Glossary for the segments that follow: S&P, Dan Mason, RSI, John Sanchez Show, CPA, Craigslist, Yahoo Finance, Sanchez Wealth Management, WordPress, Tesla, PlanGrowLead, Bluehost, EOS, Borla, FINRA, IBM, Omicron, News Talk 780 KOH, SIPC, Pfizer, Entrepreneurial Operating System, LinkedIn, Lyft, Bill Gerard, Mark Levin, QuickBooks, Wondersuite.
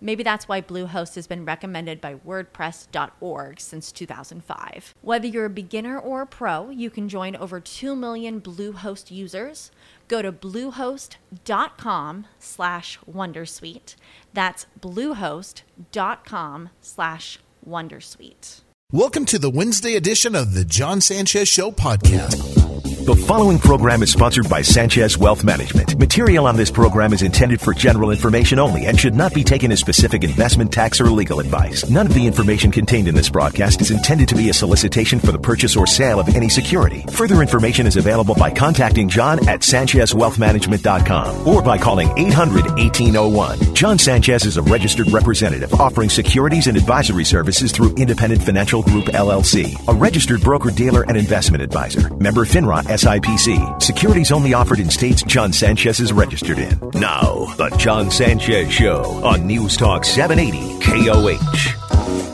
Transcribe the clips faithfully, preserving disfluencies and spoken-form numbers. Maybe that's why Bluehost has been recommended by WordPress dot org since two thousand five. Whether you're a beginner or a pro, you can join over two million Bluehost users. Go to bluehost dot com slash wondersuite. That's bluehost dot com slash wondersuite. Welcome to the Wednesday edition of the John Sanchez Show podcast. The following program is sponsored by Sanchez Wealth Management. Material on this program is intended for general information only and should not be taken as specific investment, tax, or legal advice. None of the information contained in this broadcast is intended to be a solicitation for the purchase or sale of any security. Further information is available by contacting John at Sanchez Wealth Management dot com or by calling eight hundred, eighteen oh one. John Sanchez is a registered representative offering securities and advisory services through Independent Financial Group, L L C, a registered broker-dealer and investment advisor. Member FINRA, S I P C. Securities only offered in states John Sanchez is registered in. Now, the John Sanchez Show on News Talk seven eighty K O H.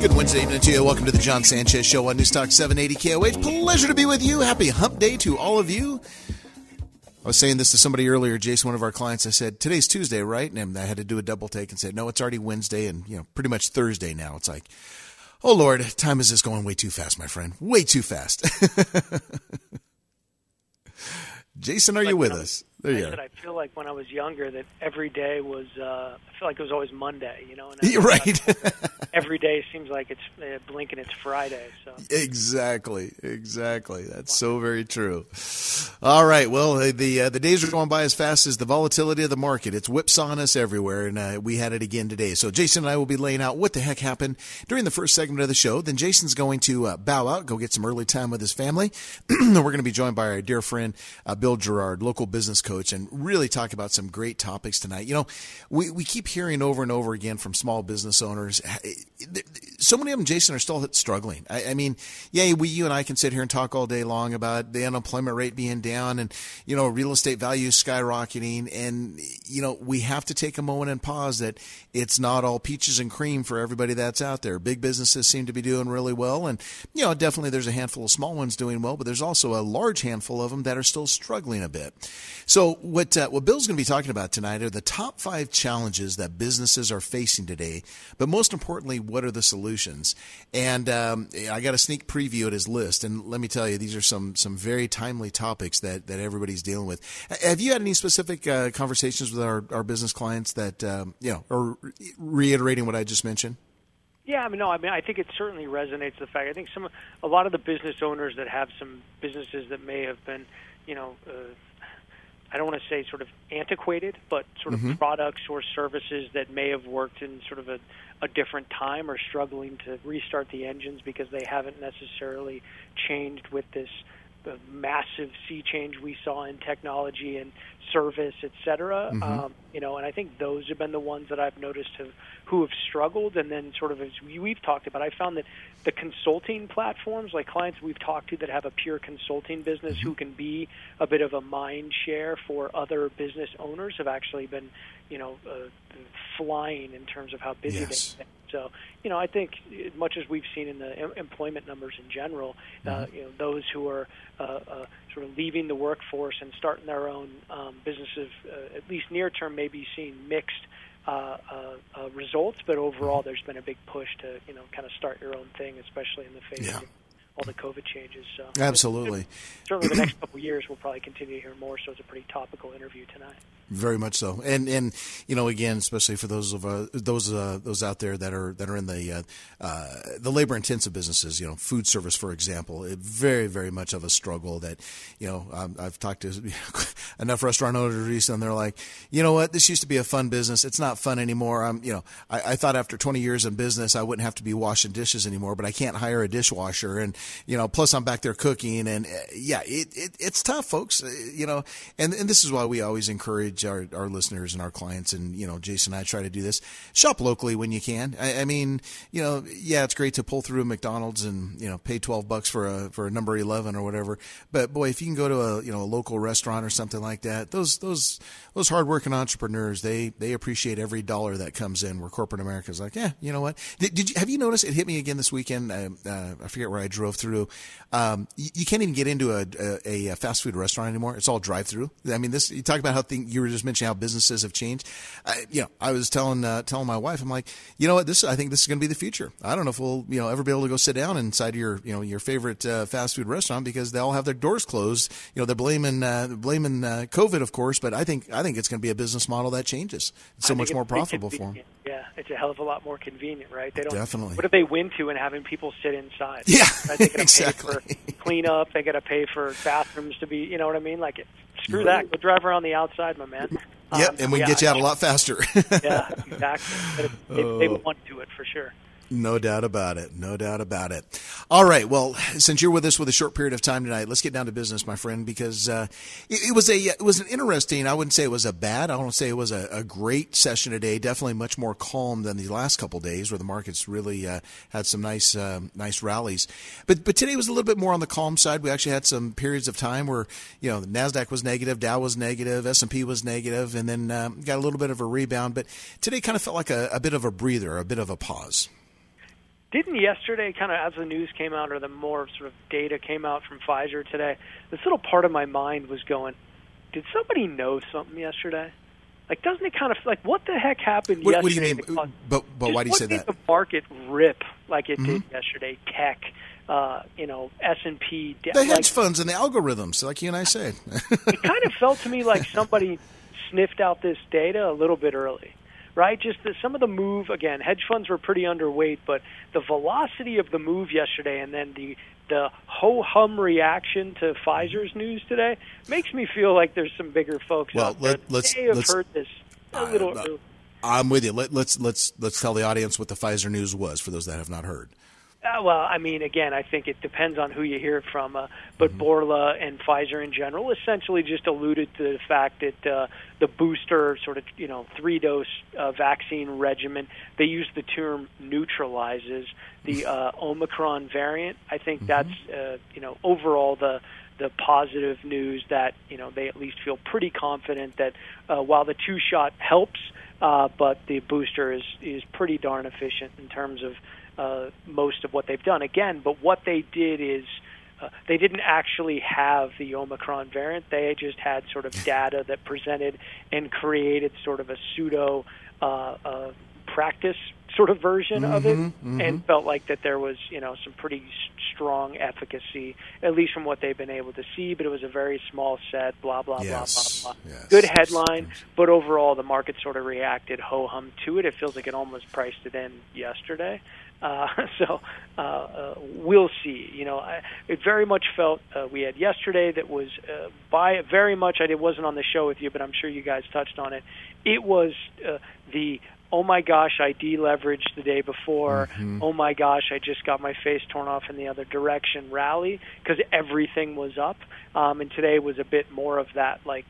Good Wednesday evening to you. Welcome to the John Sanchez Show on News Talk seven eighty K O H. Pleasure to be with you. Happy hump day to all of you. I was saying this to somebody earlier, Jason, one of our clients. I said, today's Tuesday, right? And I had to do a double take and say, no, it's already Wednesday and, you know, pretty much Thursday now. It's like, oh, Lord, time is just going way too fast, my friend. Way too fast. Jason, are like you with was, us? There you I are. I feel like when I was younger that every day was, uh, I feel like it was always Monday, you know? And I, right. I, every day seems like it's uh, blinking, it's Friday. So. Exactly, exactly. That's so very true. All right, well, the uh, the days are going by as fast as the volatility of the market. It's whipsawing us everywhere, and uh, we had it again today. So Jason and I will be laying out what the heck happened during the first segment of the show. Then Jason's going to uh, bow out, go get some early time with his family. And we're going to be joined by our dear friend, uh, Bill Gerard, local business coach, and really talk about some great topics tonight. You know, we, we keep hearing over and over again from small business owners. So many of them, Jason, are still struggling. I, I mean, yeah, we, you and I can sit here and talk all day long about the unemployment rate being down and, you know, real estate values skyrocketing. And, you know, we have to take a moment and pause that it's not all peaches and cream for everybody that's out there. Big businesses seem to be doing really well. And, you know, definitely there's a handful of small ones doing well, but there's also a large handful of them that are still struggling a bit. So what uh, what Bill's going to be talking about tonight are the top five challenges that businesses are facing today, but most importantly, what are the solutions? And um, I got a sneak preview at his list, and let me tell you, these are some some very timely topics that, that everybody's dealing with. Have you had any specific uh, conversations with our, our business clients that um, you know are reiterating what I just mentioned? Yeah, I mean, no, I mean, I think it certainly resonates. The fact I think some a lot of the business owners that have some businesses that may have been, you know. Uh, I don't want to say sort of antiquated, but sort of mm-hmm. products or services that may have worked in sort of a, a different time, or struggling to restart the engines because they haven't necessarily changed with this uh, massive sea change we saw in technology and service, et cetera. Mm-hmm. Um, you know, and I think those have been the ones that I've noticed have, who have struggled. And then sort of as we've talked about, I found that the consulting platforms, like clients we've talked to that have a pure consulting business who can be a bit of a mind share for other business owners, have actually been, you know, uh, flying in terms of how busy yes. they've been. So, you know, I think as much as we've seen in the em- employment numbers in general, uh, mm-hmm. you know, those who are uh, uh, sort of leaving the workforce and starting their own um, businesses, uh, at least near term, may be seeing mixed uh, uh, uh, results. But overall, there's been a big push to, you know, kind of start your own thing, especially in the face yeah. of all the COVID changes. So absolutely. Certainly the next couple of years, we'll probably continue to hear more. So it's a pretty topical interview tonight. Very much so, and and you know, again, especially for those of uh, those uh, those out there that are that are in the uh, uh, the labor intensive businesses, you know, food service, for example, it very very much of a struggle. That you know, um, I've talked to enough restaurant owners recently, and they're like, you know what, this used to be a fun business. It's not fun anymore. I'm you know, I, I thought after twenty years in business, I wouldn't have to be washing dishes anymore, but I can't hire a dishwasher, and you know, plus I'm back there cooking, and uh, yeah, it, it it's tough, folks. Uh, you know, and and this is why we always encourage Our, our listeners and our clients, and you know, Jason and I try to do this. Shop locally when you can. I, I mean, you know, yeah, it's great to pull through a McDonald's and you know pay twelve bucks for a for a number eleven or whatever. But boy, if you can go to a you know a local restaurant or something like that, those those those hardworking entrepreneurs, they they appreciate every dollar that comes in. Where corporate America's like, yeah, you know what? Did, did you have you noticed it hit me again this weekend? I, uh, I forget where I drove through. Um, you, you can't even get into a, a a fast food restaurant anymore. It's all drive through. I mean, this you talk about how thing you were just mentioning how businesses have changed. I, you know, I was telling uh, telling my wife, I'm like, you know what, this I think this is going to be the future. I don't know if we'll you know ever be able to go sit down inside your you know your favorite uh, fast food restaurant because they all have their doors closed. You know, they're blaming uh, blaming uh, COVID, of course, but I think I think it's going to be a business model that changes. It's so much more profitable for them. Yeah, it's a hell of a lot more convenient, right? They don't. Definitely. What do they win to in having people sit inside? Yeah, right? They gotta exactly. Pay for cleanup. They got to pay for bathrooms to be. You know what I mean? Like it. Screw that. Go drive around the outside, my man. Um, yep, and we can yeah, get you out a lot faster. Yeah, exactly. But it, they, oh. they want to it for sure. No doubt about it. No doubt about it. All right. Well, since you're with us with a short period of time tonight, let's get down to business, my friend, because uh, it, it was a it was an interesting. I wouldn't say it was a bad. I won't say it was a, a great session today. Definitely much more calm than the last couple of days, where the markets really uh, had some nice uh, nice rallies. But but today was a little bit more on the calm side. We actually had some periods of time where you know the NASDAQ was negative, Dow was negative, S and P was negative, and then um, got a little bit of a rebound. But today kind of felt like a, a bit of a breather, a bit of a pause. Didn't yesterday, kind of as the news came out or the more sort of data came out from Pfizer today, this little part of my mind was going, did somebody know something yesterday? Like, doesn't it kind of, like, what the heck happened what, yesterday? What do you mean? But, but why do you say that? What did the market rip like it mm-hmm. did yesterday? Tech, uh, you know, S and P. De- the hedge like, funds and the algorithms, like you and I said. It kind of felt to me like somebody sniffed out this data a little bit early. Right, just the, some of the move, again, hedge funds were pretty underweight, but the velocity of the move yesterday and then the, the ho-hum reaction to Pfizer's news today makes me feel like there's some bigger folks well, out let, there. Let's, they have let's, heard this a little uh, early. I'm with you. Let, let's, let's, let's tell the audience what the Pfizer news was for those that have not heard. Uh, well, I mean, again, I think it depends on who you hear it from, uh, but mm-hmm. Borla and Pfizer in general essentially just alluded to the fact that uh, the booster sort of, you know, three-dose uh, vaccine regimen, they use the term neutralizes the uh, Omicron variant. I think mm-hmm. that's, uh, you know, overall the the positive news that, you know, they at least feel pretty confident that uh, while the two-shot helps, uh, but the booster is, is pretty darn efficient in terms of Uh, most of what they've done. Again, but what they did is uh, they didn't actually have the Omicron variant. They just had sort of data that presented and created sort of a pseudo uh, uh, practice sort of version mm-hmm, of it mm-hmm. and felt like that there was, you know, some pretty strong efficacy, at least from what they've been able to see, but it was a very small set, blah, blah, yes. blah, blah, blah. Yes. Good headline, yes. But overall the market sort of reacted ho-hum to it. It feels like it almost priced it in yesterday. Uh, so uh, uh, we'll see. You know, I, it very much felt uh, we had yesterday that was uh, by very much. I it wasn't on the show with you, but I'm sure you guys touched on it. It was uh, the oh my gosh, I deleveraged the day before. Mm-hmm. Oh my gosh, I just got my face torn off in the other direction rally because everything was up. Um, and today was a bit more of that, like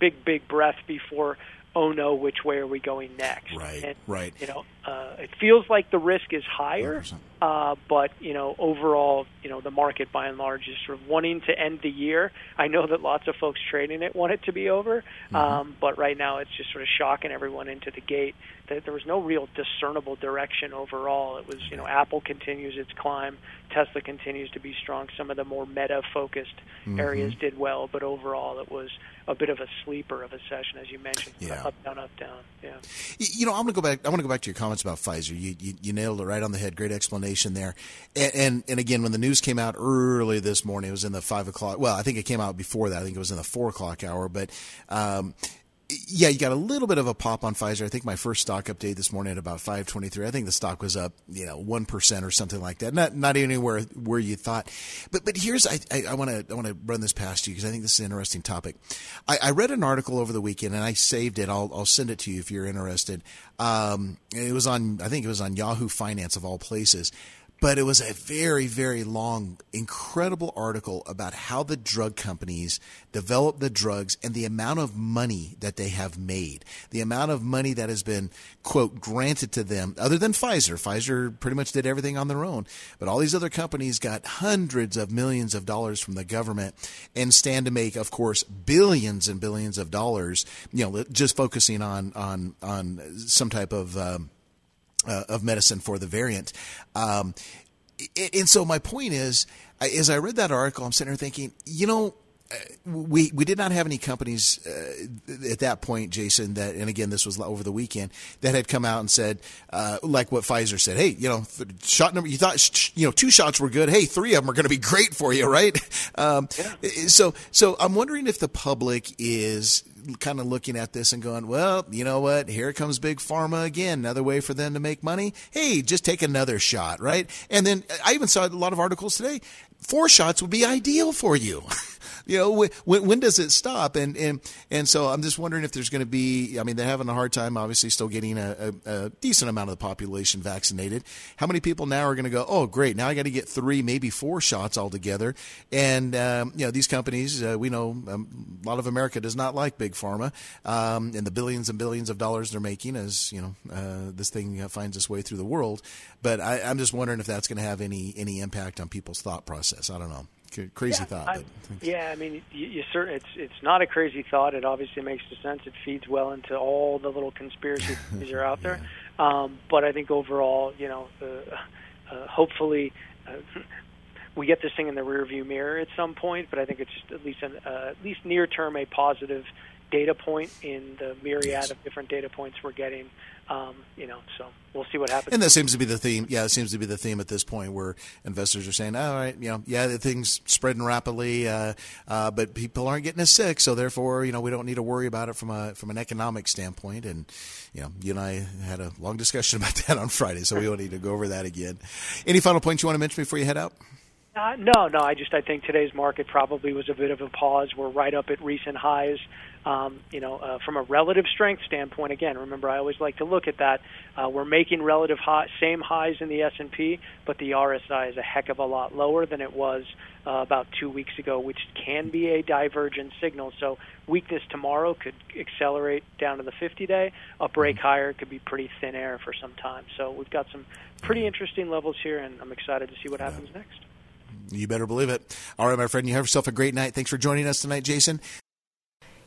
big big breath before. Oh no, which way are we going next? Right, and, right. You know, uh, it feels like the risk is higher, uh, but you know, overall, you know, the market by and large is sort of wanting to end the year. I know that lots of folks trading it want it to be over, mm-hmm. um, but right now it's just sort of shocking everyone into the gate. That there was no real discernible direction overall. It was, you know, Apple continues its climb, Tesla continues to be strong. Some of the more meta-focused mm-hmm. areas did well, but overall it was a bit of a sleeper of a session, as you mentioned. Yeah. Up, down, up, down. Yeah. You know, I'm going to go back. I want to go back to your comments about Pfizer. You, you you nailed it right on the head. Great explanation there. And, and and again, when the news came out early this morning, it was in the five o'clock. Well, I think it came out before that. I think it was in the four o'clock hour. But um, yeah, you got a little bit of a pop on Pfizer. I think my first stock update this morning at about five twenty-three. I think the stock was up, you know, one percent or something like that. Not not anywhere where you thought. But but here's I I want to I want to run this past you because I think this is an interesting topic. I, I read an article over the weekend and I saved it. I'll I'll send it to you if you're interested. Um, it was on I think it was on Yahoo Finance of all places. But it was a very, very long, incredible article about how the drug companies develop the drugs and the amount of money that they have made, the amount of money that has been, quote, granted to them, other than Pfizer. Pfizer pretty much did everything on their own. But all these other companies got hundreds of millions of dollars from the government and stand to make, of course, billions and billions of dollars, you know, just focusing on on, on some type of um, – Uh, of medicine for the variant. Um, and so my point is, as I read that article, I'm sitting there thinking, you know, we we did not have any companies uh, at that point, Jason, that, and again, this was over the weekend, that had come out and said, uh, like what Pfizer said, hey, you know, shot number, you thought, you know, two shots were good. Hey, three of them are going to be great for you, right? Um, yeah. So, so I'm wondering if the public is kind of looking at this and going, well, you know what? Here comes big pharma again. Another way for them to make money. Hey, just take another shot, right? And then I even saw a lot of articles today. Four shots would be ideal for you. You know, when, when does it stop? And, and and so I'm just wondering if there's going to be, I mean, they're having a hard time, obviously, still getting a, a, a decent amount of the population vaccinated. How many people now are going to go, oh, great, now I got to get three, maybe four shots altogether? And, um, you know, these companies, uh, we know um, a lot of America does not like big pharma. Um, and the billions and billions of dollars they're making as, you know, uh, this thing finds its way through the world. But I, I'm just wondering if that's going to have any, any impact on people's thought process. I don't know. Crazy yeah, thought. I, yeah, I mean, you, you certain, it's it's not a crazy thought. It obviously makes sense. It feeds well into all the little conspiracies that are out there. Yeah. Um, but I think overall, you know, uh, uh, hopefully uh, we get this thing in the rearview mirror at some point. But I think it's just at least an, uh, at least near term a positive data point in the myriad yes. of different data points we're getting. Um, you know, so we'll see what happens. And that seems to be the theme. Yeah, it seems to be the theme at this point where investors are saying, all right, you know, yeah, the thing's spreading rapidly, uh, uh, but people aren't getting as sick. So therefore, you know, we don't need to worry about it from a from an economic standpoint. And, you know, you and I had a long discussion about that on Friday, so we don't need to go over that again. Any final points you want to mention before you head out? Uh, no, no, I just I think today's market probably was a bit of a pause. We're right up at recent highs. Um, you know, uh, from a relative strength standpoint, again, remember, I always like to look at that. Uh, we're making relative high, same highs in the S and P, but the R S I is a heck of a lot lower than it was uh, about two weeks ago, which can be a divergent signal. So weakness tomorrow could accelerate down to the fifty-day. A break mm-hmm. higher could be pretty thin air for some time. So we've got some pretty interesting levels here, and I'm excited to see what yeah. happens next. You better believe it. All right, my friend, you have yourself a great night. Thanks for joining us tonight, Jason.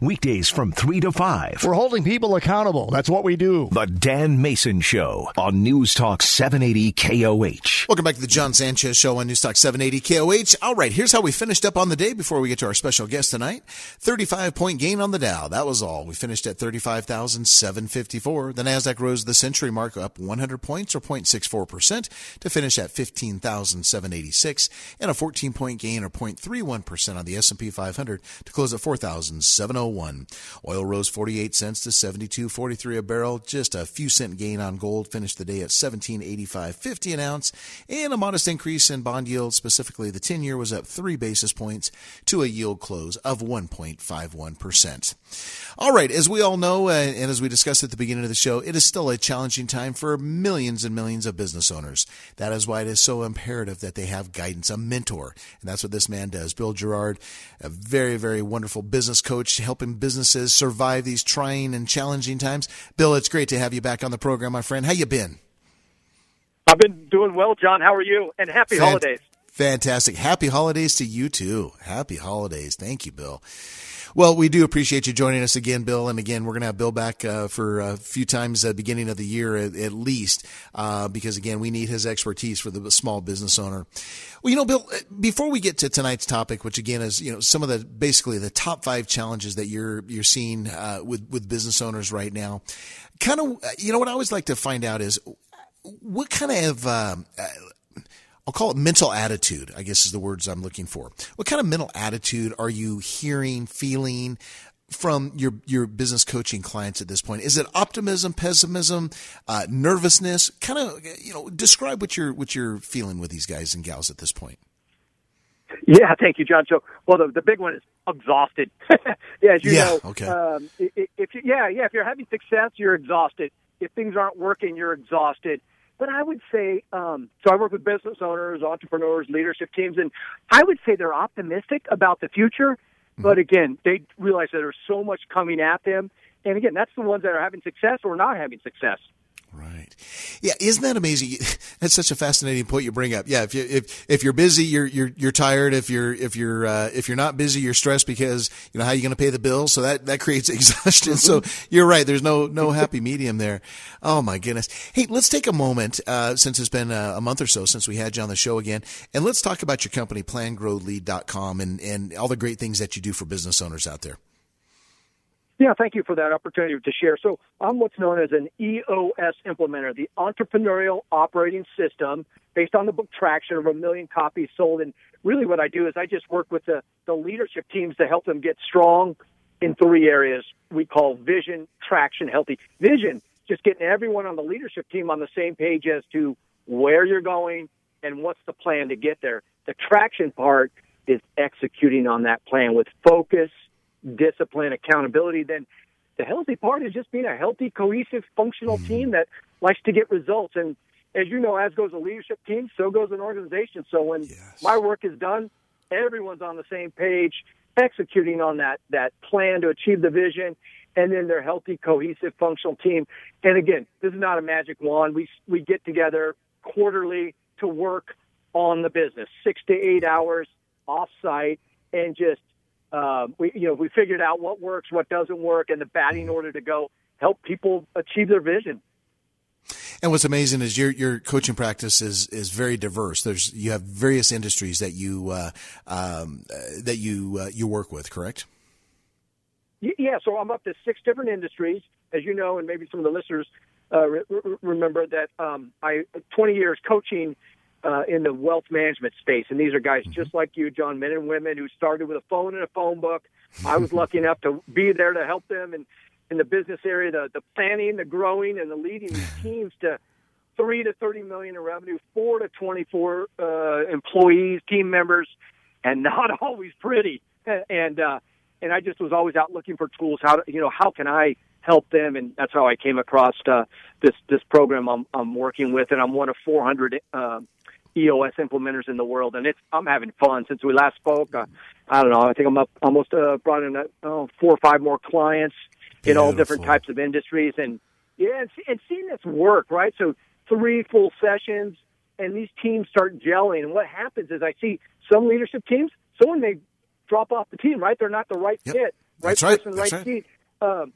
Weekdays from three to five. We're holding people accountable. That's what we do. The Dan Mason Show on News Talk seven eighty K O H. Welcome back to the John Sanchez Show on News Talk seven eighty K O H. All right, here's how we finished up on the day before we get to our special guest tonight. thirty-five point gain on the Dow. That was all. We finished at thirty-five thousand seven hundred fifty-four. The NASDAQ rose the century mark up one hundred points or zero point six four percent to finish at fifteen thousand seven hundred eighty-six and a fourteen point gain or zero point three one percent on the S and P five hundred to close at four thousand seven hundred one. one oh one. Oil rose forty-eight cents to seventy-two forty-three a barrel. Just a few cent gain on gold. Finished the day at seventeen eighty-five fifty an ounce. And a modest increase in bond yield. Specifically, the ten-year was up three basis points to a yield close of one point five one percent. All right, as we all know, and as we discussed at the beginning of the show, it is still a challenging time for millions and millions of business owners. That is why it is so imperative that they have guidance, a mentor. And that's what this man does. Bill Gerard, a very, very wonderful business coach, helping businesses survive these trying and challenging times. Bill, it's great to have you back on the program, my friend. How you been? I've been doing well, John. How are you? And happy Fant- holidays. Fantastic. Happy holidays to you, too. Happy holidays. Thank you, Bill. Well, we do appreciate you joining us again, Bill. And again, we're going to have Bill back uh, for a few times at uh, the beginning of the year at, at least, uh, because, again, we need his expertise for the small business owner. Well, you know, Bill, before we get to tonight's topic, which, again, is, you know, some of the basically the top five challenges that you're you're seeing uh, with, with business owners right now, kind of, you know, what I always like to find out is what kind of um, – I'll call it mental attitude, I guess is the words I'm looking for. What kind of mental attitude are you hearing, feeling from your, your business coaching clients at this point? Is it optimism, pessimism, uh, nervousness? Kind of, you know, describe what you're, what you're feeling with these guys and gals at this point. Yeah, thank you, John. So, well, the, the big one is exhausted. yeah, as you yeah, know, okay. um, if you, yeah, yeah, if you're having success, you're exhausted. If things aren't working, you're exhausted. But I would say, um, so I work with business owners, entrepreneurs, leadership teams, and I would say they're optimistic about the future. But again, they realize that there's so much coming at them. And again, that's the ones that are having success or not having success. Right. Yeah. Isn't that amazing? That's such a fascinating point you bring up. Yeah. If you, if, if you're busy, you're, you're, you're tired. If you're, if you're, uh, if you're not busy, you're stressed because, you know, how are you going to pay the bills? So that, that creates exhaustion. So you're right. There's no, no happy medium there. Oh my goodness. Hey, let's take a moment, uh, since it's been a, a month or so since we had you on the show again, and let's talk about your company, plan grow lead dot com, and, and all the great things that you do for business owners out there. Yeah, thank you for that opportunity to share. So I'm what's known as an E O S implementer, the Entrepreneurial Operating System, based on the book Traction, over a million copies sold. And really what I do is I just work with the, the leadership teams to help them get strong in three areas we call vision, traction, healthy. Vision, just getting everyone on the leadership team on the same page as to where you're going and what's the plan to get there. The traction part is executing on that plan with focus, discipline, accountability. Then the healthy part is just being a healthy, cohesive, functional team that likes to get results. And as you know, as goes a leadership team, so goes an organization. So when yes. my work is done, everyone's on the same page, executing on that, that plan to achieve the vision, and then their healthy, cohesive, functional team. And again, this is not a magic wand. We, we get together quarterly to work on the business, six to eight hours off-site, and just Uh, we, you know, we figured out what works, what doesn't work, and the batting order to go help people achieve their vision. And what's amazing is your your coaching practice is is very diverse. There's you have various industries that you uh, um, that you uh, you work with, correct? Yeah, so I'm up to six different industries, as you know, and maybe some of the listeners uh, re- remember that um, I twenty years coaching. Uh, in the wealth management space. And these are guys just like you, John, men and women who started with a phone and a phone book. I was lucky enough to be there to help them. And in the business area, the, the planning, the growing, and the leading teams to three to thirty million in revenue, four to twenty-four uh, employees, team members, and not always pretty. And, uh, and I just was always out looking for tools. How to, you know, how can I help them? And that's how I came across uh, this, this program I'm, I'm working with. And I'm one of four hundred, uh, E O S implementers in the world, and it's I'm having fun. Since we last spoke, uh, I don't know, I think I'm up almost uh, brought in uh, oh, four or five more clients in Beautiful. all different types of industries, and yeah, and, and seeing this work, right? So three full sessions, and these teams start gelling, and what happens is I see some leadership teams, someone may drop off the team, right? They're not the right yep. fit, right That's person, right, right seat. Um,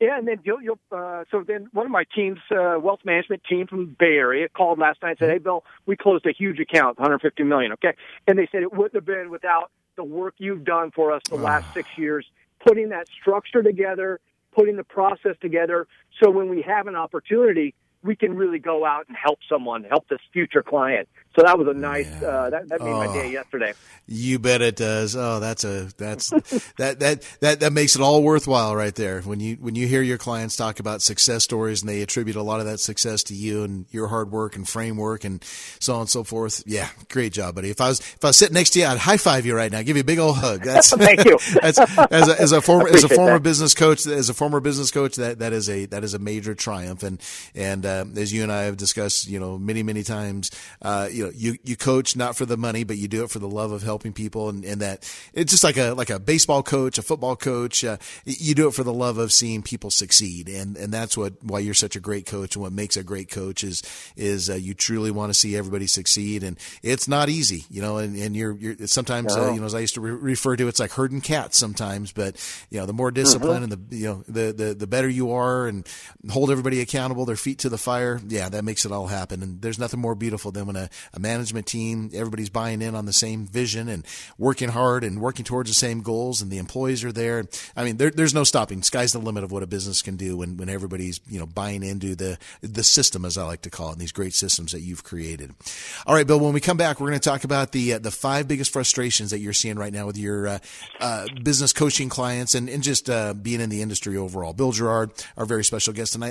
yeah, and then you'll, you'll uh, so then one of my teams, uh, wealth management team from the Bay Area, called last night and said, "Hey, Bill, we closed a huge account, one hundred fifty million dollars, okay?" And they said it wouldn't have been without the work you've done for us the last six years, putting that structure together, putting the process together, so when we have an opportunity, we can really go out and help someone, help this future client. So that was a nice. Yeah. Uh, that that made oh, my day yesterday. You bet it does. Oh, that's a that's that, that that that makes it all worthwhile right there. When you when you hear your clients talk about success stories and they attribute a lot of that success to you and your hard work and framework and so on and so forth. Yeah, great job, buddy. If I was if I was sitting next to you, I'd high five you right now, give you a big old hug. That's thank you. That's as a, as a former as a former that. business coach as a former business coach that, that is a that is a major triumph and and uh, as you and I have discussed, you know, many many times. Uh, you know, You, you coach not for the money, but you do it for the love of helping people. And, and that it's just like a, like a baseball coach, a football coach. Uh, you do it for the love of seeing people succeed. And, and that's what, why you're such a great coach. And what makes a great coach is, is, uh, you truly want to see everybody succeed. And it's not easy, you know, and, and you're, you're sometimes, no. uh, you know, as I used to re- refer to, it's like herding cats sometimes, but you know, the more discipline mm-hmm. and the, you know, the, the, the better you are and hold everybody accountable, their feet to the fire. Yeah. That makes it all happen. And there's nothing more beautiful than when a, a management team, everybody's buying in on the same vision and working hard and working towards the same goals, and the employees are there. I mean, there, there's no stopping. Sky's the limit of what a business can do when, when everybody's, you know, buying into the the system, as I like to call it, and these great systems that you've created. All right, Bill, when we come back, we're going to talk about the uh, the five biggest frustrations that you're seeing right now with your uh, uh, business coaching clients and, and just uh, being in the industry overall. Bill Gerard, our very special guest tonight.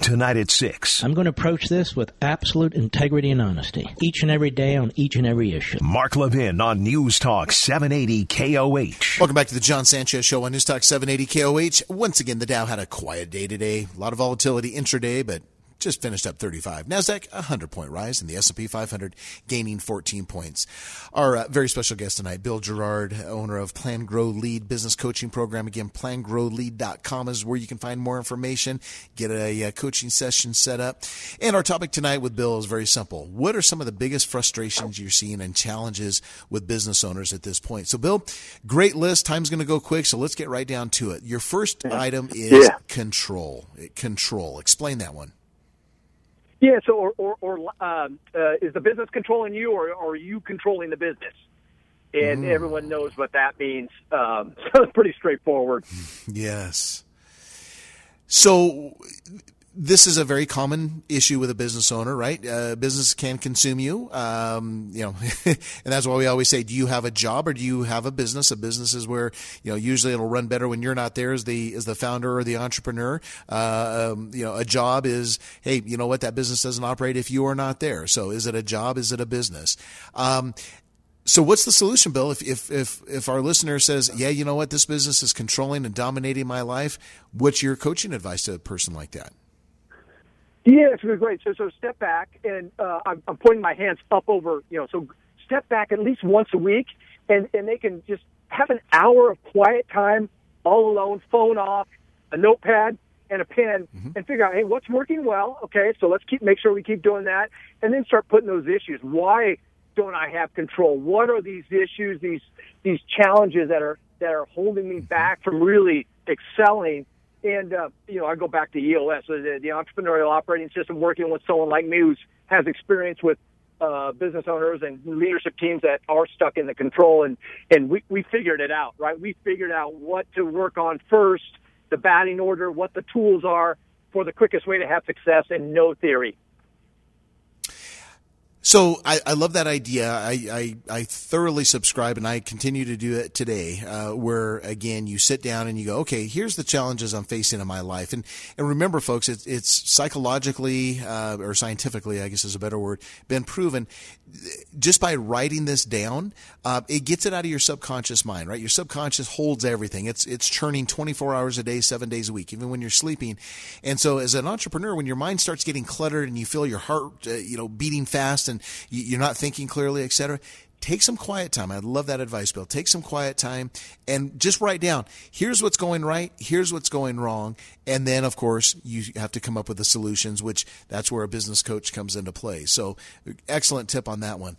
Tonight at six. I'm going to approach this with absolute integrity and honesty, each and every day on each and every issue. Mark Levin on News Talk seven eighty K O H. Welcome back to the John Sanchez Show on News Talk seven eighty K O H. Once again, the Dow had a quiet day today. A lot of volatility intraday, but just finished up thirty-five. NASDAQ, a one hundred point rise, and the S and P five hundred gaining fourteen points. Our uh, very special guest tonight, Bill Gerard, owner of PlanGrowLead business coaching program. Again, plan grow lead dot com is where you can find more information, get a uh, coaching session set up. And our topic tonight with Bill is very simple. What are some of the biggest frustrations you're seeing and challenges with business owners at this point? So, Bill, great list. Time's going to go quick, so let's get right down to it. Your first yeah. item is yeah. control. Control. Explain that one. Yeah, so or, or, or uh, uh, is the business controlling you, or, or are you controlling the business? And mm. everyone knows what that means. Um, so it's pretty straightforward. Yes. So this is a very common issue with a business owner, right? Uh, business can consume you, um, you know, and that's why we always say, do you have a job or do you have a business? A business is where, you know, usually it'll run better when you're not there as the as the founder or the entrepreneur. Uh, um, you know, a job is, hey, you know what, that business doesn't operate if you are not there. So is it a job? Is it a business? Um So what's the solution, Bill? If, if if if our listener says, yeah, you know what, this business is controlling and dominating my life, what's your coaching advice to a person like that? Yeah, it's really great. So, so step back, and uh, I'm, I'm putting my hands up over, you know, so step back at least once a week, and, and they can just have an hour of quiet time, all alone, phone off, a notepad and a pen, mm-hmm. and figure out, hey, what's working well? Okay, so let's keep make sure we keep doing that, and then start putting those issues. Why don't I have control? What are these issues, these these challenges that are that are holding me back from really excelling? And, uh, you know, I go back to E O S, the, the Entrepreneurial Operating System, working with someone like me who has experience with uh, business owners and leadership teams that are stuck in the control. And, and we, we figured it out, right? We figured out what to work on first, the batting order, what the tools are for the quickest way to have success, and no theory. So I, I love that idea. I, I, I thoroughly subscribe, and I continue to do it today, uh, where, again, you sit down and you go, okay, here's the challenges I'm facing in my life. And and remember, folks, it's, it's psychologically uh, or scientifically, I guess is a better word, been proven. Just by writing this down, uh, it gets it out of your subconscious mind, right? Your subconscious holds everything. It's it's churning twenty-four hours a day, seven days a week, even when you're sleeping. And so as an entrepreneur, when your mind starts getting cluttered and you feel your heart uh, you know, beating fast and you're not thinking clearly, et cetera, take some quiet time. I love that advice, Bill. Take some quiet time and just write down, here's what's going right, here's what's going wrong. And then, of course, you have to come up with the solutions, which that's where a business coach comes into play. So excellent tip on that one.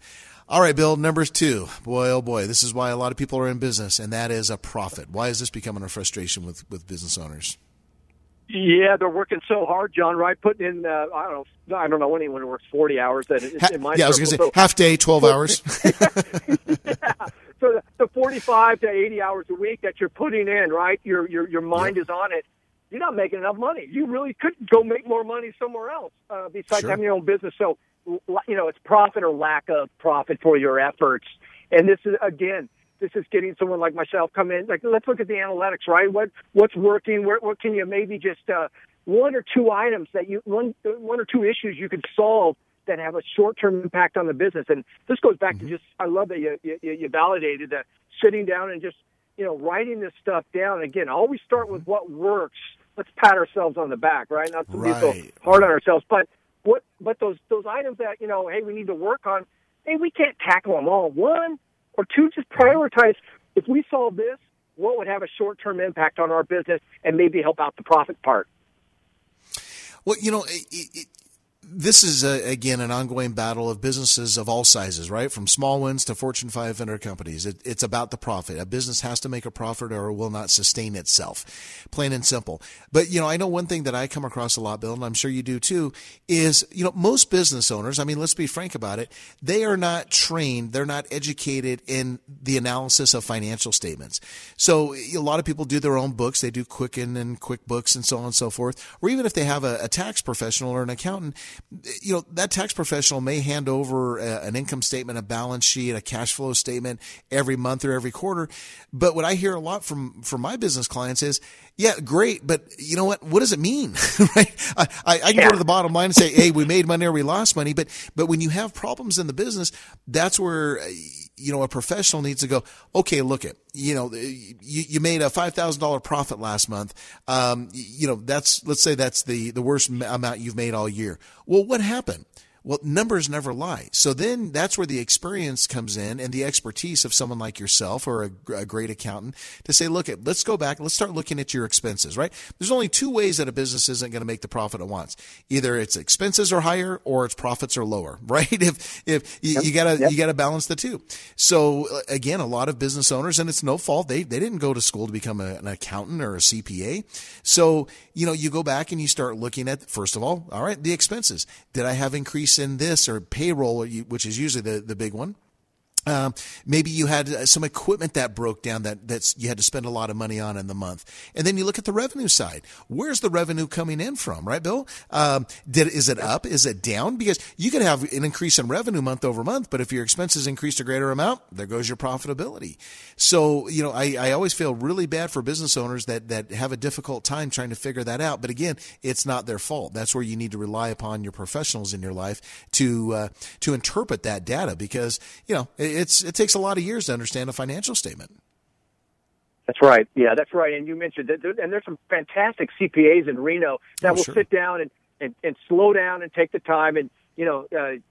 All right, Bill, number two. Boy, oh boy, this is why a lot of people are in business, and that is a profit. Why is this becoming a frustration with, with business owners? Yeah, they're working so hard, John, right? Putting in, uh, I don't know, I don't know anyone who works forty hours. That is, in my yeah, circle. I was going to say, so, half day, twelve hours. Yeah. So the, the forty-five to eighty hours a week that you're putting in, right? Your your your mind yep. is on it. You're not making enough money. You really could go make more money somewhere else uh, besides sure. having your own business. So, you know, it's profit or lack of profit for your efforts. And this is, again, this is getting someone like myself come in. Like, let's look at the analytics, right? What what's working? Where, what can you maybe just uh, one or two items that you one one or two issues you could solve that have a short term impact on the business? And this goes back mm-hmm. to just I love that you, you you validated that sitting down and just you know writing this stuff down. Again, always start with what works. Let's pat ourselves on the back, right? Not to right. be so hard on ourselves, but what but those those items that you know, hey, we need to work on. Hey, we can't tackle them all. One. Or two, just prioritize, if we solve this, what would have a short-term impact on our business and maybe help out the profit part? Well, you know, it, it, this is, a, again, an ongoing battle of businesses of all sizes, right? From small ones to Fortune five hundred companies. It, it's about the profit. A business has to make a profit or it will not sustain itself, plain and simple. But, you know, I know one thing that I come across a lot, Bill, and I'm sure you do too, is, you know, most business owners, I mean, let's be frank about it, they are not trained, they're not educated in the analysis of financial statements. So a lot of people do their own books. They do Quicken and QuickBooks and so on and so forth. Or even if they have a, a tax professional or an accountant, you know, that tax professional may hand over a, an income statement, a balance sheet, a cash flow statement every month or every quarter. But what I hear a lot from, from my business clients is, yeah, great, but you know what? What does it mean? Right? I, I can yeah. go to the bottom line and say, hey, we made money or we lost money. But, but when you have problems in the business, that's where, you know, a professional needs to go, okay, look at, you know, you, you made a five thousand dollars profit last month. Um, you know, that's, let's say that's the, the worst amount you've made all year. Well, what happened? Well, numbers never lie. So then that's where the experience comes in and the expertise of someone like yourself or a, a great accountant to say, look, at, let's go back. Let's start looking at your expenses, right? There's only two ways that a business isn't going to make the profit it wants. Either its expenses are higher or its profits are lower, right? If, if you, yep. you gotta, yep. you gotta balance the two. So again, a lot of business owners, and it's no fault. They, they didn't go to school to become a, an accountant or a C P A. So, you know, you go back and you start looking at, first of all, all right, the expenses. Did I have increased in this or payroll, which is usually the, the big one? Um, maybe you had some equipment that broke down that that's you had to spend a lot of money on in the month. And then you look at the revenue side. Where's the revenue coming in from, right, Bill? Um, did, is it up? Is it down? Because you can have an increase in revenue month over month, but if your expenses increased a greater amount, there goes your profitability. So, you know, I, I always feel really bad for business owners that, that have a difficult time trying to figure that out. But again, it's not their fault. That's where you need to rely upon your professionals in your life to, uh, to interpret that data because, you know, it, It's, it takes a lot of years to understand a financial statement. That's right. Yeah, that's right. And you mentioned that, there, and there's some fantastic C P As in Reno that oh, will sure. sit down and, and, and slow down and take the time and, you know, uh,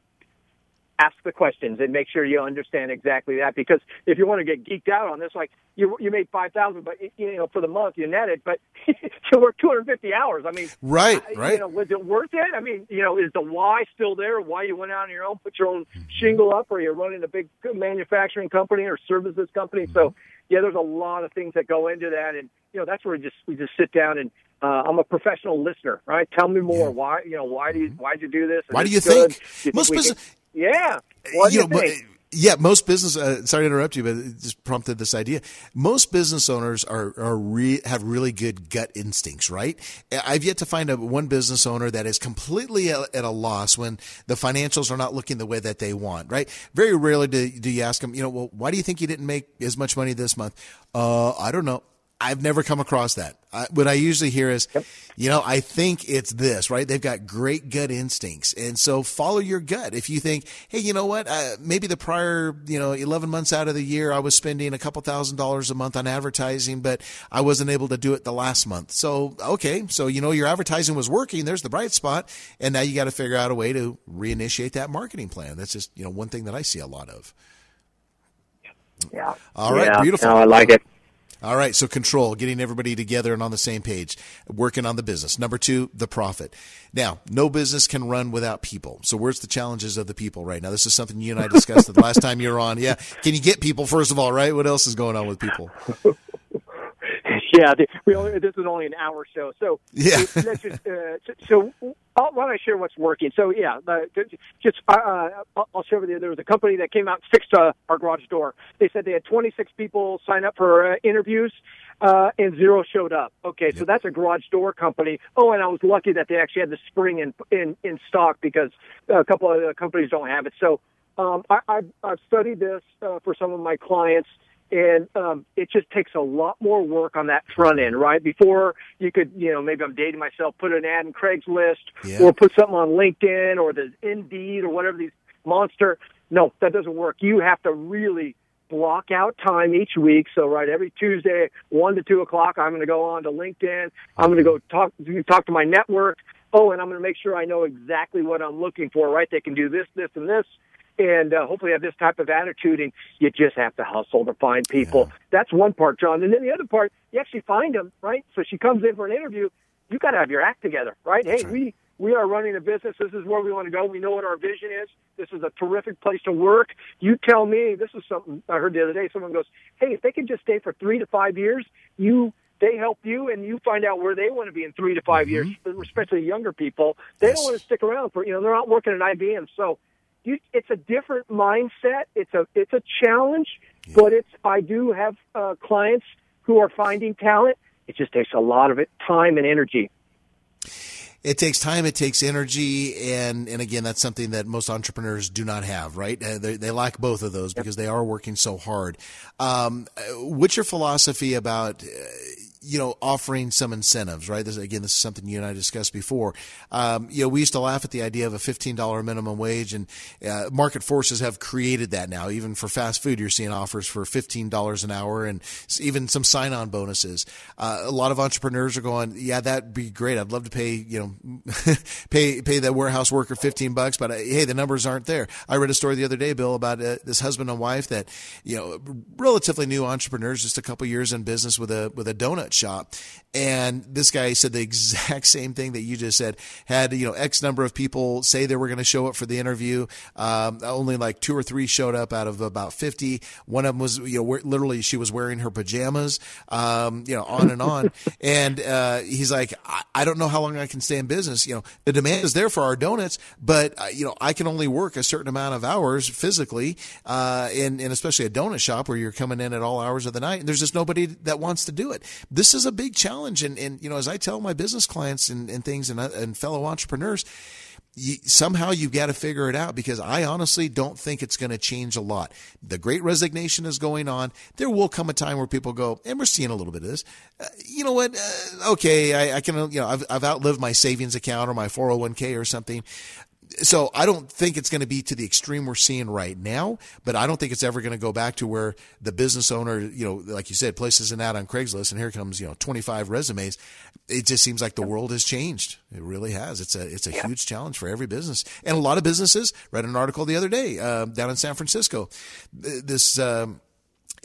ask the questions and make sure you understand exactly that. Because if you want to get geeked out on this, like you you made five thousand dollars, but, you know, for the month you netted, but you work two hundred fifty hours. I mean, right, right. You know, was it worth it? I mean, you know, is the why still there? Why you went out on your own, put your own shingle up, or you're running a big manufacturing company or services company. Mm-hmm. So, yeah, there's a lot of things that go into that. And, you know, that's where we just, we just sit down and Uh, I'm a professional listener, right? Tell me more. Yeah. Why, you know, why do you, why'd you do this? Why do you good? think? Did Most business, yeah. Why do you, you know, think? But, yeah, most business, uh, sorry to interrupt you, but it just prompted this idea. Most business owners are, are re, have really good gut instincts, right? I've yet to find a, one business owner that is completely at a loss when the financials are not looking the way that they want, right? Very rarely do, do you ask them, you know, well, why do you think you didn't make as much money this month? Uh, I don't know. I've never come across that. I, what I usually hear is, yep. you know, I think it's this, right? They've got great gut instincts. And so follow your gut. If you think, hey, you know what, uh, maybe the prior, you know, eleven months out of the year, I was spending a couple thousand dollars a month on advertising, but I wasn't able to do it the last month. So, okay. So, you know, your advertising was working. There's the bright spot. And now you got to figure out a way to reinitiate that marketing plan. That's just, you know, one thing that I see a lot of. Yeah. All right. Yeah. Beautiful. No, I like it. All right. So control, getting everybody together and on the same page, working on the business. Number two, the profit. Now, no business can run without people. So where's the challenges of the people right now? This is something you and I discussed the last time you were on. Yeah. Can you get people first of all, right? What else is going on with people? Yeah. We only, this is only an hour show. So yeah. let's just, uh, so I'll, why don't I share what's working? So yeah, uh, just uh, I'll share with you. There was a company that came out and fixed uh, our garage door. They said they had twenty-six people sign up for uh, interviews, uh, and zero showed up. Okay, yep. So that's a garage door company. Oh, and I was lucky that they actually had the spring in in, in stock because a couple of other companies don't have it. So um, I, I've, I've studied this uh, for some of my clients. And um, it just takes a lot more work on that front end, right? Before you could, you know, maybe I'm dating myself, put an ad in Craigslist yeah. or put something on LinkedIn or the Indeed or whatever these monster. No, that doesn't work. You have to really block out time each week. So, right, every Tuesday, one to two o'clock, I'm going to go on to LinkedIn. I'm going to go talk talk to my network. Oh, and I'm going to make sure I know exactly what I'm looking for, right? They can do this, this, and this. And uh, hopefully have this type of attitude, and you just have to hustle to find people. Yeah. That's one part, John. And then the other part, you actually find them, right? So she comes in for an interview. You got to have your act together, right? That's hey, right. we we are running a business. This is where we want to go. We know what our vision is. This is a terrific place to work. You tell me. This is something I heard the other day. Someone goes, hey, if they could just stay for three to five years, you they help you, and you find out where they want to be in three to five mm-hmm. years, especially younger people. They yes. don't want to stick around for, you know, they're not working at I B M, so. You, it's a different mindset. It's a it's a challenge, yeah. but it's. I do have uh, clients who are finding talent. It just takes a lot of it, time and energy. It takes time, it takes energy, and, and again, that's something that most entrepreneurs do not have, right? They, they lack both of those because they are working so hard. Um, what's your philosophy about, uh, you know, offering some incentives, right? This, again, this is something you and I discussed before. Um, you know, we used to laugh at the idea of a fifteen dollars minimum wage, and uh, market forces have created that now. Even for fast food, you're seeing offers for fifteen dollars an hour and even some sign-on bonuses. Uh, a lot of entrepreneurs are going, yeah, that'd be great. I'd love to pay, you know, pay pay that warehouse worker fifteen bucks, but uh, hey, the numbers aren't there. I read a story the other day, Bill, about uh, this husband and wife that, you know, relatively new entrepreneurs, just a couple years in business with a with a donut shop, and this guy said the exact same thing that you just said. Had, you know, X number of people say they were going to show up for the interview. Um, only like two or three showed up out of about fifty. One of them was, you know, literally she was wearing her pajamas. Um, you know, on and on. And uh, he's like, I, I don't know how long I can stay in business. You know, the demand is there for our donuts, but uh, you know, I can only work a certain amount of hours physically, uh, and, and especially a donut shop where you're coming in at all hours of the night. And there's just nobody that wants to do it. This is a big challenge. And, and you know, as I tell my business clients and, and things and, and fellow entrepreneurs, You, somehow you've got to figure it out, because I honestly don't think it's going to change a lot. The great resignation is going on. There will come a time where people go, and we're seeing a little bit of this. Uh, you know what? Uh, okay, I, I can, you know, I've, I've outlived my savings account or my four oh one k or something. So I don't think it's going to be to the extreme we're seeing right now, but I don't think it's ever going to go back to where the business owner, you know, like you said, places an ad on Craigslist and here comes, you know, twenty-five resumes. It just seems like the world has changed. It really has. It's a, it's a yeah. huge challenge for every business. And a lot of businesses, read an article the other day, uh, down in San Francisco, this, um,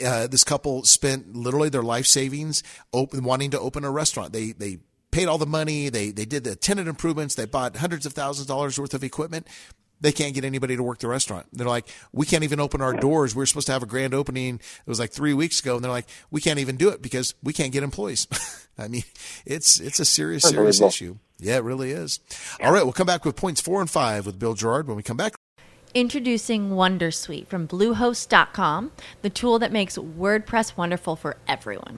uh, this couple spent literally their life savings open, wanting to open a restaurant. They, they, paid all the money. They they did the tenant improvements. They bought hundreds of thousands of dollars worth of equipment. They can't get anybody to work the restaurant. They're like, we can't even open our doors. We were supposed to have a grand opening. It was like three weeks ago. And they're like, we can't even do it because we can't get employees. I mean, it's it's a serious, serious issue. Yeah, it really is. All right. We'll come back with points four and five with Bill Gerard when we come back. Introducing Wondersuite from Bluehost dot com, the tool that makes WordPress wonderful for everyone.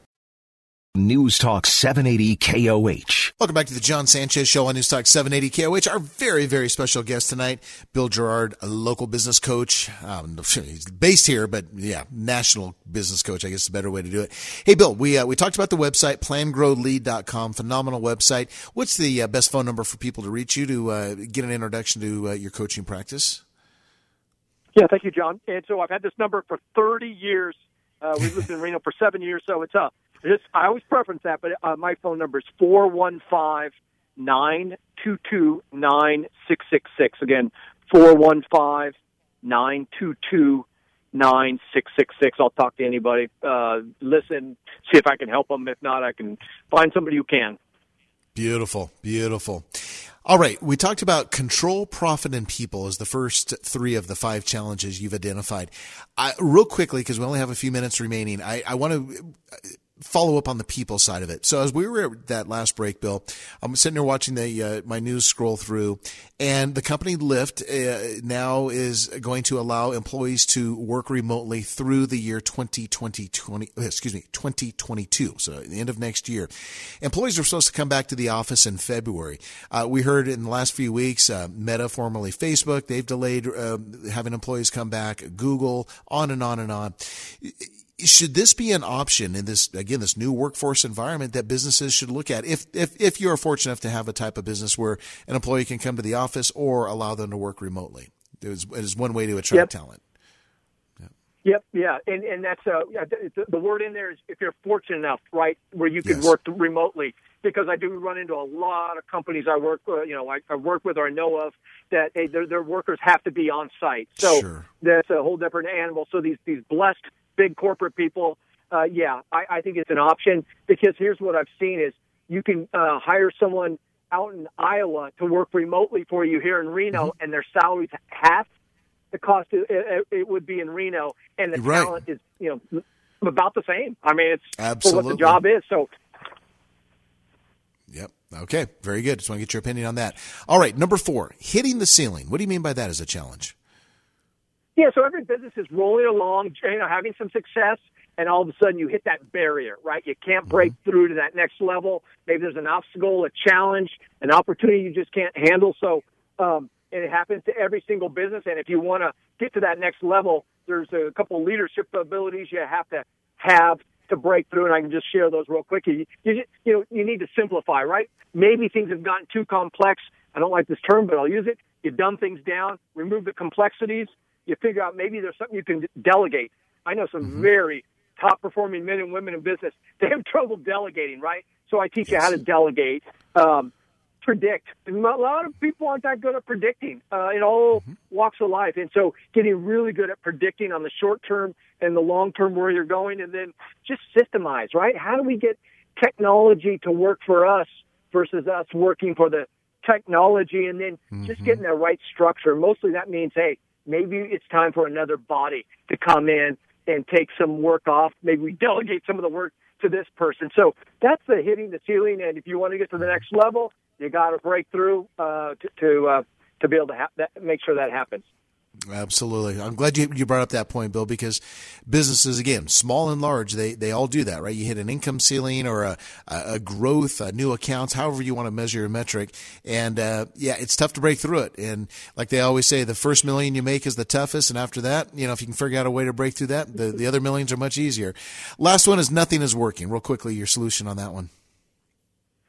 News Talk seven eighty K O H. Welcome back to the John Sanchez Show on News Talk seven eighty K O H. Our very, very special guest tonight, Bill Gerard, a local business coach. Um, he's based here, but yeah, national business coach, I guess is a better way to do it. Hey, Bill, we uh, we talked about the website, plan grow lead dot com, phenomenal website. What's the uh, best phone number for people to reach you to uh, get an introduction to uh, your coaching practice? Yeah, thank you, John. And so I've had this number for thirty years. Uh, we've lived in Reno for seven years, so it's up. Just, I always preference that, but uh, my phone number is four one five, nine two two, nine six six six. Again, four one five, nine two two, nine six six six. I'll talk to anybody. Uh, listen, see if I can help them. If not, I can find somebody who can. Beautiful, beautiful. All right, we talked about control, profit, and people as the first three of the five challenges you've identified. I, real quickly, because we only have a few minutes remaining, I, I want to follow up on the people side of it. So as we were at that last break, Bill, I'm sitting there watching the uh, my news scroll through, and the company Lyft uh, now is going to allow employees to work remotely through the year twenty twenty, twenty, excuse me, twenty twenty-two. So at the end of next year, employees are supposed to come back to the office in February. Uh, we heard in the last few weeks, uh, Meta, formerly Facebook, they've delayed uh, having employees come back, Google, on and on and on. Should this be an option in this, again, this new workforce environment that businesses should look at? If, if, if you're fortunate enough to have a type of business where an employee can come to the office or allow them to work remotely, it is, it is one way to attract yep. talent. Yep. Yep. Yeah. And, and that's uh, the, the word in there is if you're fortunate enough, right, where you can yes. work remotely, because I do run into a lot of companies I work, uh, you know, I, I work with or I know of that hey, their, their workers have to be on site. So sure. that's a whole different animal. So these, these blessed big corporate people, uh, yeah, I, I think it's an option because here's what I've seen is you can uh, hire someone out in Iowa to work remotely for you here in Reno, mm-hmm. and their salary's half the cost it, it would be in Reno, and the right. talent is you know about the same. I mean, it's Absolutely. for what the job is. So, yep, okay, very good. Just want to get your opinion on that. All right, number four, hitting the ceiling. What do you mean by that as a challenge? Yeah, so every business is rolling along, you know, having some success, and all of a sudden you hit that barrier, right? You can't break mm-hmm. through to that next level. Maybe there's an obstacle, a challenge, an opportunity you just can't handle. So um, and it happens to every single business, and if you want to get to that next level, there's a couple of leadership abilities you have to have to break through, and I can just share those real quick. You, you, just, you know, you need to simplify, right? Maybe things have gotten too complex. I don't like this term, but I'll use it. You dumb things down, remove the complexities. You figure out maybe there's something you can delegate. I know some mm-hmm. very top-performing men and women in business. They have trouble delegating, right? So I teach yes. you how to delegate, um, predict. And a lot of people aren't that good at predicting uh, in all mm-hmm. walks of life. And so getting really good at predicting on the short term and the long term where you're going, and then just systemize, right? How do we get technology to work for us versus us working for the technology, and then mm-hmm. just getting the right structure? Mostly that means, hey, maybe it's time for another body to come in and take some work off. Maybe we delegate some of the work to this person. So that's the hitting the ceiling. And if you want to get to the next level, you got to break through uh, to to, uh, to be able to ha- that, make sure that happens. Absolutely. I'm glad you you brought up that point, Bill, because businesses, again, small and large, they, they all do that, right? You hit an income ceiling or a, a growth, a new accounts, however you want to measure your metric. And uh, yeah, it's tough to break through it. And like they always say, the first million you make is the toughest. And after that, you know, if you can figure out a way to break through that, the, the other millions are much easier. Last one is nothing is working. Real quickly, your solution on that one.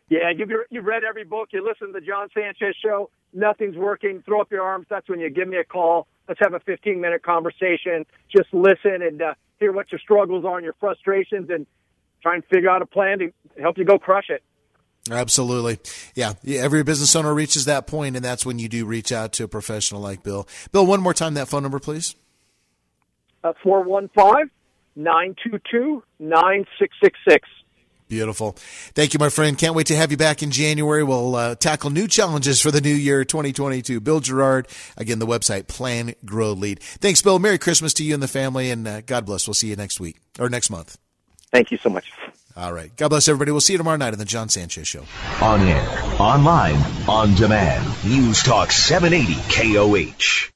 Yeah, you've, you've read every book. You listen to the John Sanchez Show. Nothing's working. Throw up your arms. That's when you give me a call. Let's have a fifteen-minute conversation. Just listen and uh, hear what your struggles are and your frustrations and try and figure out a plan to help you go crush it. Absolutely. Yeah, every business owner reaches that point, and that's when you do reach out to a professional like Bill. Bill, one more time, that phone number, please. Uh, four one five, nine two two, nine six six six. Beautiful. Thank you, my friend. Can't wait to have you back in January. We'll uh, tackle new challenges for the new year, twenty twenty-two. Bill Gerard, again, the website, Plan, Grow, Lead. Thanks, Bill. Merry Christmas to you and the family, and uh, God bless. We'll see you next week or next month. Thank you so much. All right. God bless everybody. We'll see you tomorrow night on The John Sanchez Show. On air, online, on demand. News Talk seven eighty K O H.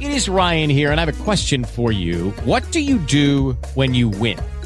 It is Ryan here, and I have a question for you. What do you do when you win?